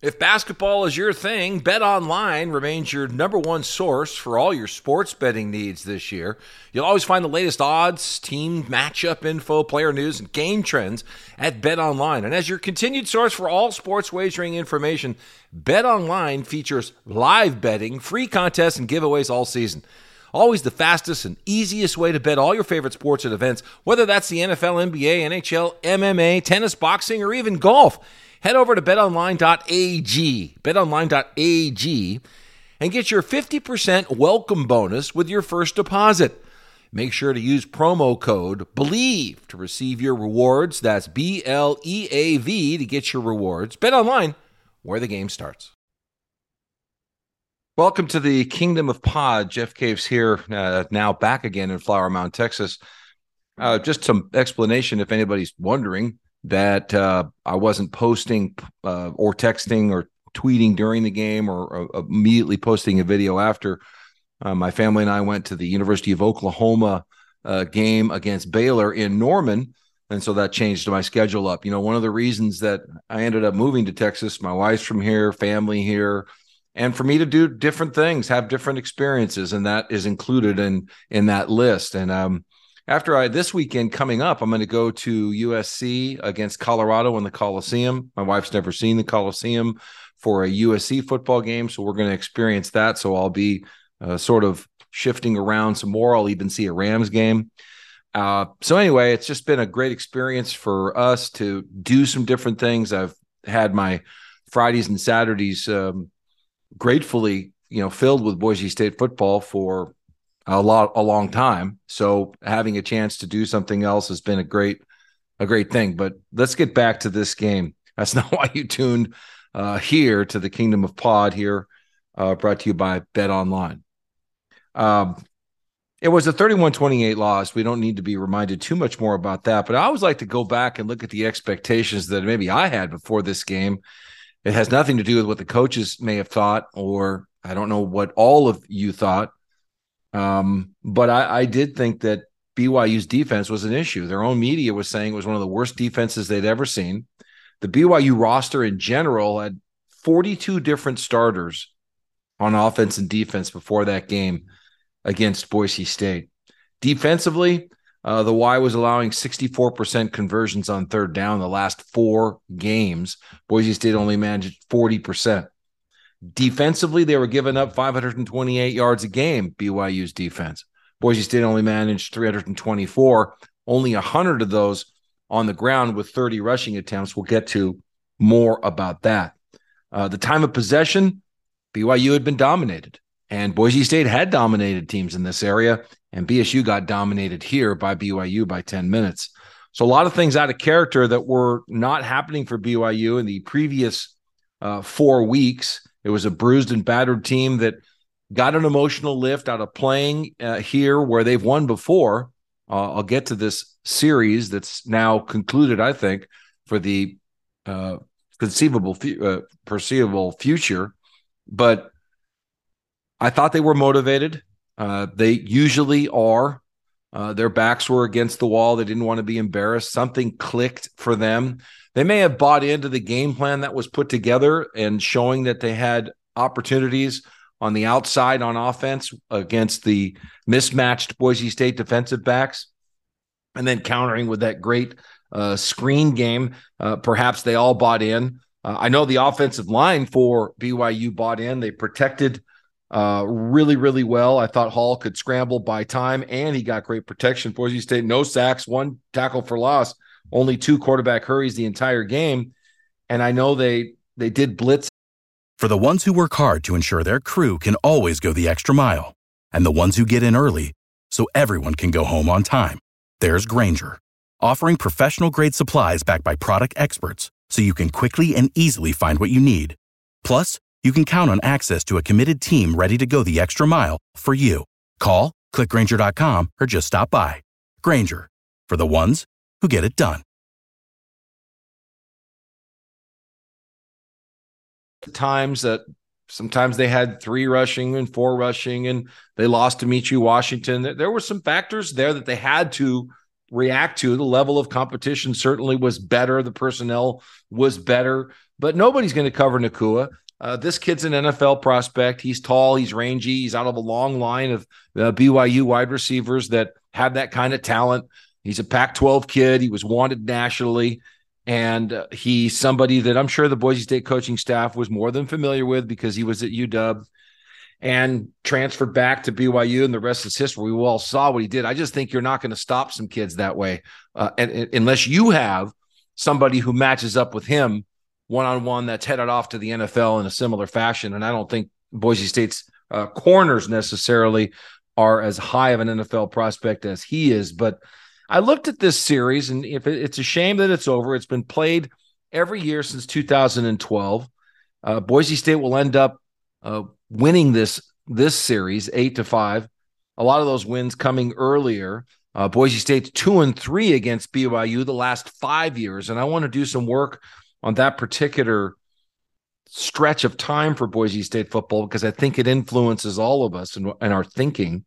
If basketball is your thing, BetOnline remains your number one source for all your sports betting needs this year. You'll always find the latest odds, team matchup info, player news, and game trends at BetOnline. And as your continued source for all sports wagering information, BetOnline features live betting, free contests, and giveaways all season. Always the fastest and easiest way to bet all your favorite sports and events, whether that's the NFL, NBA, NHL, MMA, tennis, boxing, or even golf. Head over to betonline.ag and get your 50% welcome bonus with your first deposit. Make sure to use promo code BELIEVE to receive your rewards. That's BLEAV to get your rewards. BetOnline, where the game starts. Welcome to the Kingdom of Pod. Jeff Caves here, now back again in Flower Mound, Texas. Just some explanation if anybody's wondering that I wasn't posting or texting or tweeting during the game or immediately posting a video after. My family and I went to the University of Oklahoma game against Baylor in Norman, and so that changed my schedule up. You know, one of the reasons that I ended up moving to Texas, my wife's from here, family here, and for me to do different things, have different experiences, and that is included in that list. And this weekend coming up, I'm going to go to USC against Colorado in the Coliseum. My wife's never seen the Coliseum for a USC football game, so we're going to experience that. So I'll be sort of shifting around some more. I'll even see a Rams game. So anyway, it's just been a great experience for us to do some different things. I've had my Fridays and Saturdays gratefully, filled with Boise State football for a long time. So having a chance to do something else has been a great thing. But let's get back to this game. That's not why you tuned here to the Kingdom of Pod here, brought to you by BetOnline. It was a 31-28 loss. We don't need to be reminded too much more about that, but I always like to go back and look at the expectations that maybe I had before this game. It has nothing to do with what the coaches may have thought, or I don't know what all of you thought. But I did think that BYU's defense was an issue. Their own media was saying it was one of the worst defenses they'd ever seen. The BYU roster in general had 42 different starters on offense and defense before that game against Boise State. Defensively, the Y was allowing 64% conversions on third down the last four games. Boise State only managed 40%. Defensively, they were giving up 528 yards a game, BYU's defense. Boise State only managed 324, only 100 of those on the ground with 30 rushing attempts. We'll get to more about that. The time of possession, BYU had been dominated, and Boise State had dominated teams in this area, and BSU got dominated here by BYU by 10 minutes. So a lot of things out of character that were not happening for BYU in the previous 4 weeks. It was a bruised and battered team that got an emotional lift out of playing here where they've won before. I'll get to this series that's now concluded, I think, for the foreseeable future. But I thought they were motivated. They usually are. Their backs were against the wall. They didn't want to be embarrassed. Something clicked for them. They may have bought into the game plan that was put together and showing that they had opportunities on the outside on offense against the mismatched Boise State defensive backs, and then countering with that great screen game. Perhaps they all bought in. I know the offensive line for BYU bought in. They protected really, really well. I thought Hall could scramble by time, and he got great protection. Boise State, no sacks, one tackle for loss, only two quarterback hurries the entire game. And I know they did blitz. For the ones who work hard to ensure their crew can always go the extra mile, and the ones who get in early so everyone can go home on time, there's Grainger, offering professional-grade supplies backed by product experts so you can quickly and easily find what you need. Plus, you can count on access to a committed team ready to go the extra mile for you. Call, click Grainger.com, or just stop by. Grainger, for the ones who get it done. Times that sometimes they had three rushing and four rushing, and they lost to Michi Washington. There were some factors there that they had to react to. The level of competition certainly was better. The personnel was better, but nobody's going to cover Nakua. This kid's an NFL prospect. He's tall. He's rangy. He's out of a long line of BYU wide receivers that have that kind of talent. He's a Pac-12 kid. He was wanted nationally, and he's somebody that I'm sure the Boise State coaching staff was more than familiar with because he was at UW and transferred back to BYU, and the rest is history. We all saw what he did. I just think you're not going to stop some kids that way and unless you have somebody who matches up with him one-on-one that's headed off to the NFL in a similar fashion. And I don't think Boise State's corners necessarily are as high of an NFL prospect as he is. But I looked at this series, and if it's a shame that it's over. It's been played every year since 2012. Boise State will end up winning this series 8-5. A lot of those wins coming earlier. Boise State's 2-3 against BYU the last 5 years, and I want to do some work on that particular stretch of time for Boise State football because I think it influences all of us and our thinking.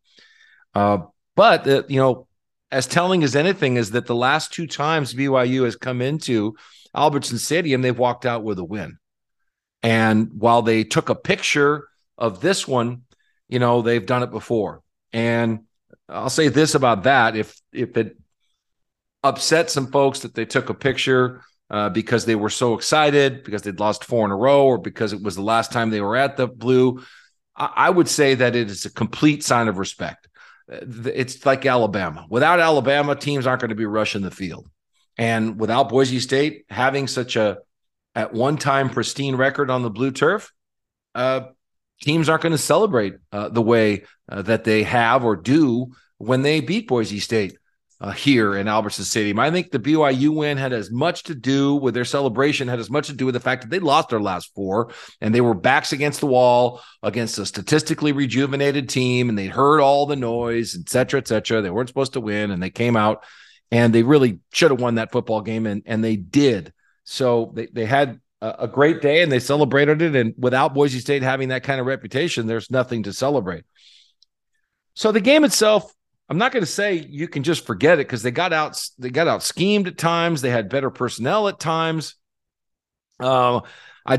But you know, as telling as anything is that the last two times BYU has come into Albertson Stadium, they've walked out with a win. And while they took a picture of this one, you know, they've done it before. And I'll say this about that. If it upset some folks that they took a picture because they were so excited, because they'd lost four in a row, or because it was the last time they were at the blue, I would say that it is a complete sign of respect. It's like Alabama. Without Alabama, teams aren't going to be rushing the field. And without Boise State having such a, at one time, pristine record on the blue turf, teams aren't going to celebrate the way that they have or do when they beat Boise State here in Albertson Stadium. I think the BYU win had as much to do with their celebration, had as much to do with the fact that they lost their last four, and they were backs against the wall against a statistically rejuvenated team, and they heard all the noise, et cetera, et cetera. They weren't supposed to win, and they came out, and they really should have won that football game, and they did. So they had a great day, and they celebrated it, and without Boise State having that kind of reputation, there's nothing to celebrate. So the game itself, I'm not going to say you can just forget it because they got out schemed at times. They had better personnel at times. I'd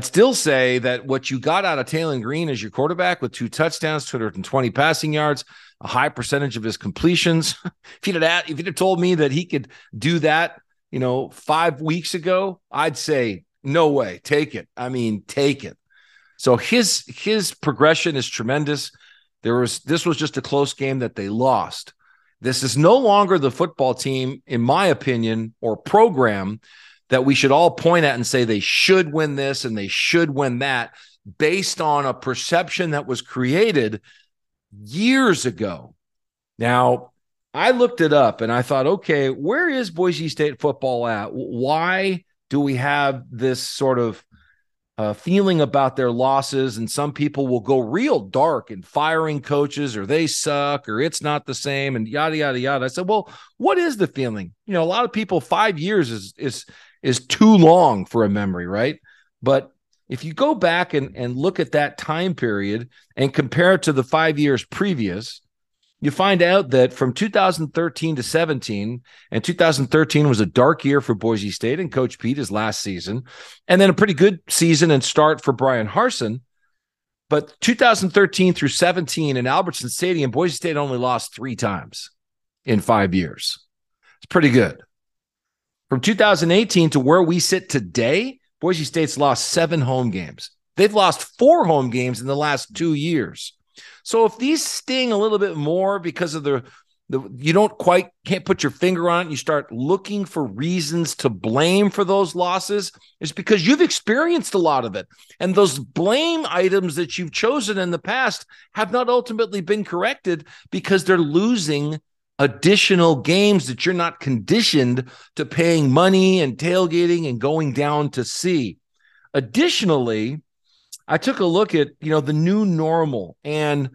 still say that what you got out of Taylor Green as your quarterback with 2 touchdowns, 220 passing yards, a high percentage of his completions. If you'd have told me that he could do that, you know, 5 weeks ago, I'd say no way. Take it. I mean, take it. So his progression is tremendous. This was just a close game that they lost. This is no longer the football team, in my opinion, or program that we should all point at and say they should win this and they should win that based on a perception that was created years ago. Now, I looked it up and I thought, okay, where is Boise State football at? Why do we have this sort of feeling about their losses? And some people will go real dark and firing coaches, or they suck, or it's not the same, and yada, yada, yada. I said, well, what is the feeling? You know, a lot of people, 5 years is too long for a memory, right? But if you go back and look at that time period and compare it to the 5 years previous, you find out that from 2013 to 17, and 2013 was a dark year for Boise State and Coach Pete's last season, and then a pretty good season and start for Brian Harsin. But 2013 through 17 in Albertson Stadium, Boise State only lost 3 times in 5 years. It's pretty good. From 2018 to where we sit today, Boise State's lost 7 home games. They've lost 4 home games in the last 2 years. So if these sting a little bit more because of the you don't quite can't put your finger on it, you start looking for reasons to blame for those losses, it's because you've experienced a lot of it. And those blame items that you've chosen in the past have not ultimately been corrected because they're losing additional games that you're not conditioned to paying money and tailgating and going down to see. Additionally, I took a look at, the new normal, and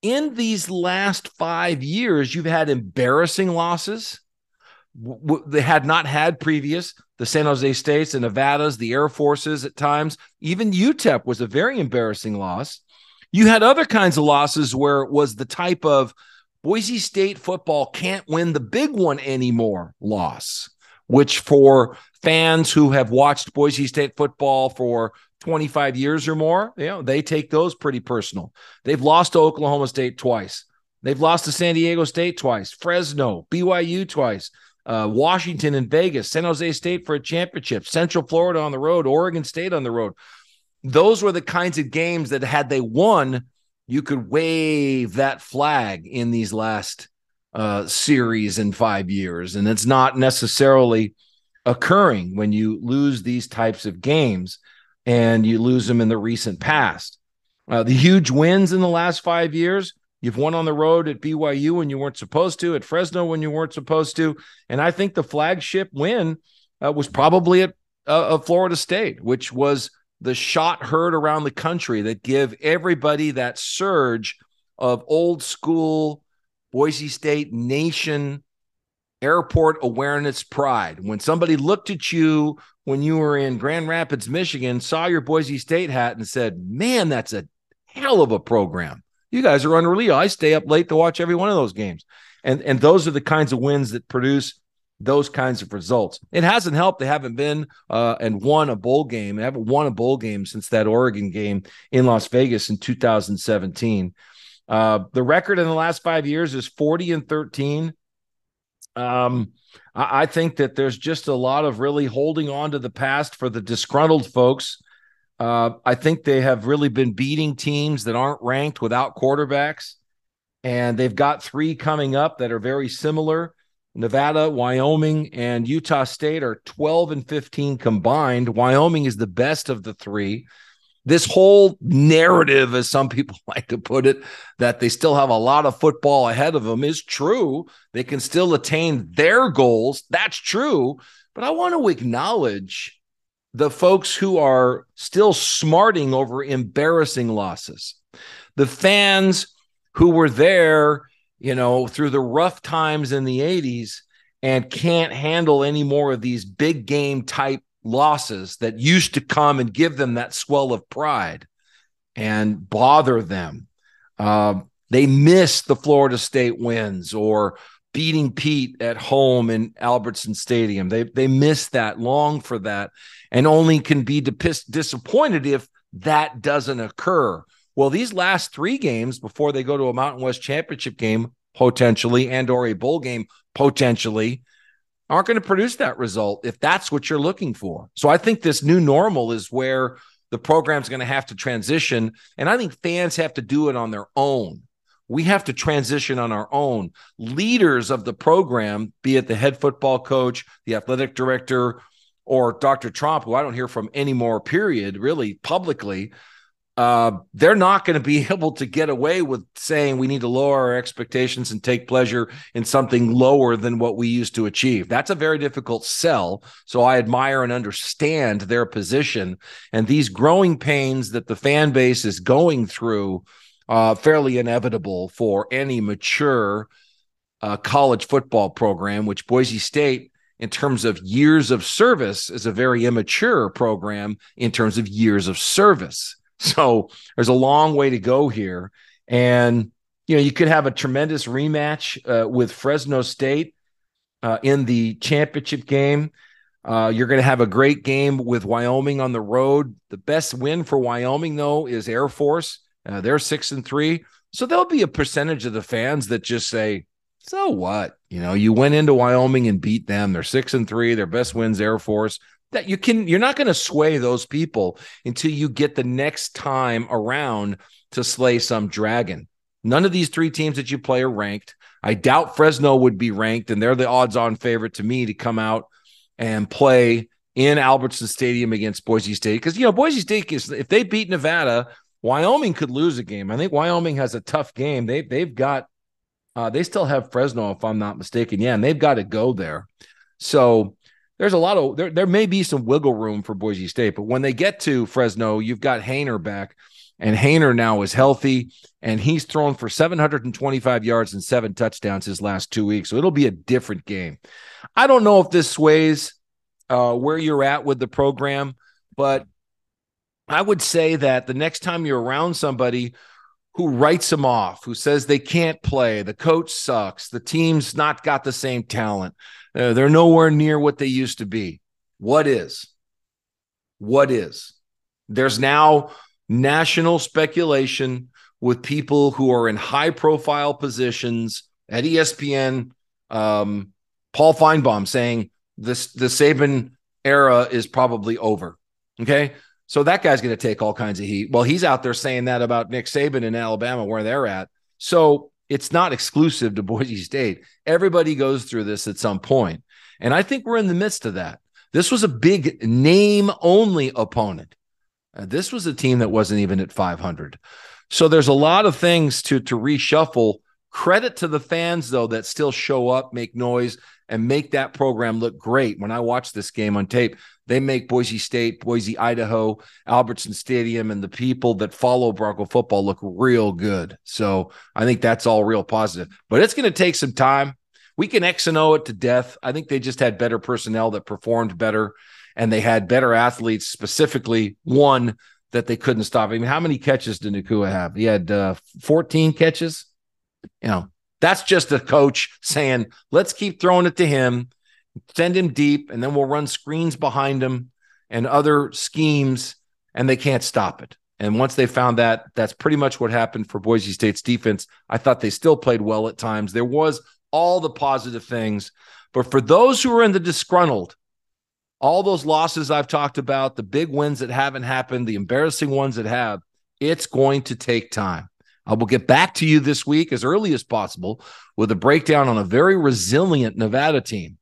in these last 5 years, you've had embarrassing losses. They had not had previous, the San Jose States, the Nevadas, the Air Forces at times. Even UTEP was a very embarrassing loss. You had other kinds of losses where it was the type of Boise State football can't win the big one anymore loss, which for fans who have watched Boise State football for 25 years or more, they take those pretty personal. They've lost to Oklahoma State twice. They've lost to San Diego State twice, Fresno, BYU twice, Washington and Vegas, San Jose State for a championship, Central Florida on the road, Oregon State on the road. Those were the kinds of games that had they won, you could wave that flag in these last series in 5 years. And it's not necessarily occurring when you lose these types of games. And you lose them in the recent past. The huge wins in the last 5 years, you've won on the road at BYU when you weren't supposed to, at Fresno when you weren't supposed to. And I think the flagship win was probably at Florida State, which was the shot heard around the country that give everybody that surge of old school Boise State Nation airport awareness pride. When somebody looked at you when you were in Grand Rapids, Michigan, saw your Boise State hat and said, man, that's a hell of a program. You guys are unreal. I stay up late to watch every one of those games. And those are the kinds of wins that produce those kinds of results. It hasn't helped. They haven't been and won a bowl game. They haven't won a bowl game since that Oregon game in Las Vegas in 2017. The record in the last 5 years is 40-13. I think that there's just a lot of really holding on to the past for the disgruntled folks. I think they have really been beating teams that aren't ranked without quarterbacks, and they've got 3 coming up that are very similar. Nevada, Wyoming, and Utah State are 12-15 combined. Wyoming is the best of the 3. This whole narrative, as some people like to put it, that they still have a lot of football ahead of them is true. They can still attain their goals. That's true. But I want to acknowledge the folks who are still smarting over embarrassing losses. The fans who were there, through the rough times in the 80s and can't handle any more of these big game type losses that used to come and give them that swell of pride and bother them. They miss the Florida State wins or beating Pete at home in Albertson Stadium. They miss that, long for that, and only can be disappointed if that doesn't occur. Well, these last 3 games before they go to a Mountain West Championship game, potentially, and or a bowl game, potentially, aren't going to produce that result if that's what you're looking for. So I think this new normal is where the program's going to have to transition, and I think fans have to do it on their own. We have to transition on our own. Leaders of the program, be it the head football coach, the athletic director, or Dr. Trump, who I don't hear from anymore, period, really publicly, they're not going to be able to get away with saying we need to lower our expectations and take pleasure in something lower than what we used to achieve. That's a very difficult sell. So I admire and understand their position. And these growing pains that the fan base is going through are fairly inevitable for any mature college football program, which Boise State, in terms of years of service, is a very immature program in terms of years of service. So there's a long way to go here. And you know, you could have a tremendous rematch with Fresno State in the championship game. You're going to have a great game with Wyoming on the road. The best win for Wyoming, though, is Air Force. They're 6-3. So there'll be a percentage of the fans that just say, so what? You know, you went into Wyoming and beat them. They're 6-3. Their best win's Air Force. That you're not going to sway those people until you get the next time around to slay some dragon. None of these three teams that you play are ranked. I doubt Fresno would be ranked, and they're the odds-on favorite to me to come out and play in Albertson Stadium against Boise State. Because, you know, Boise State, is, if they beat Nevada, Wyoming could lose a game. I think Wyoming has a tough game. They've got they still have Fresno, if I'm not mistaken. Yeah, and they've got to go there. So there's a lot of there may be some wiggle room for Boise State, but when they get to Fresno, you've got Hayner back, and Hayner now is healthy, and he's thrown for 725 yards and 7 touchdowns his last 2 weeks. So it'll be a different game. I don't know if this sways where you're at with the program, but I would say that the next time you're around somebody who writes them off, who says they can't play, the coach sucks, the team's not got the same talent, they're nowhere near what they used to be. What is? There's now national speculation with people who are in high-profile positions at ESPN. Paul Feinbaum saying the Saban era is probably over, okay? So that guy's going to take all kinds of heat. Well, he's out there saying that about Nick Saban in Alabama, where they're at. So it's not exclusive to Boise State. Everybody goes through this at some point. And I think we're in the midst of that. This was a big name-only opponent. This was a team that wasn't even at 500. So there's a lot of things to reshuffle. Credit to the fans, though, that still show up, make noise, and make that program look great. When I watch this game on tape, they make Boise State, Boise, Idaho, Albertson Stadium, and the people that follow Bronco football look real good. So I think that's all real positive. But it's going to take some time. We can X and O it to death. I think they just had better personnel that performed better, and they had better athletes, specifically one that they couldn't stop. I mean, how many catches did Nakua have? He had 14 catches. You know, that's just a coach saying, let's keep throwing it to him, send him deep, and then we'll run screens behind him and other schemes, and they can't stop it. And once they found that, that's pretty much what happened for Boise State's defense. I thought they still played well at times. There was all the positive things. But for those who are in the disgruntled, all those losses I've talked about, the big wins that haven't happened, the embarrassing ones that have, it's going to take time. I will get back to you this week as early as possible with a breakdown on a very resilient Nevada team,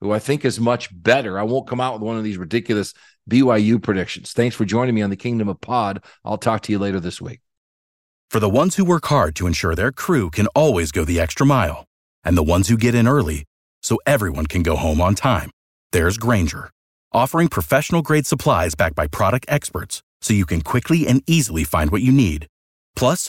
who I think is much better. I won't come out with one of these ridiculous BYU predictions. Thanks for joining me on the Kingdom of Pod. I'll talk to you later this week. For the ones who work hard to ensure their crew can always go the extra mile, and the ones who get in early so everyone can go home on time, there's Grainger, offering professional-grade supplies backed by product experts so you can quickly and easily find what you need. Plus,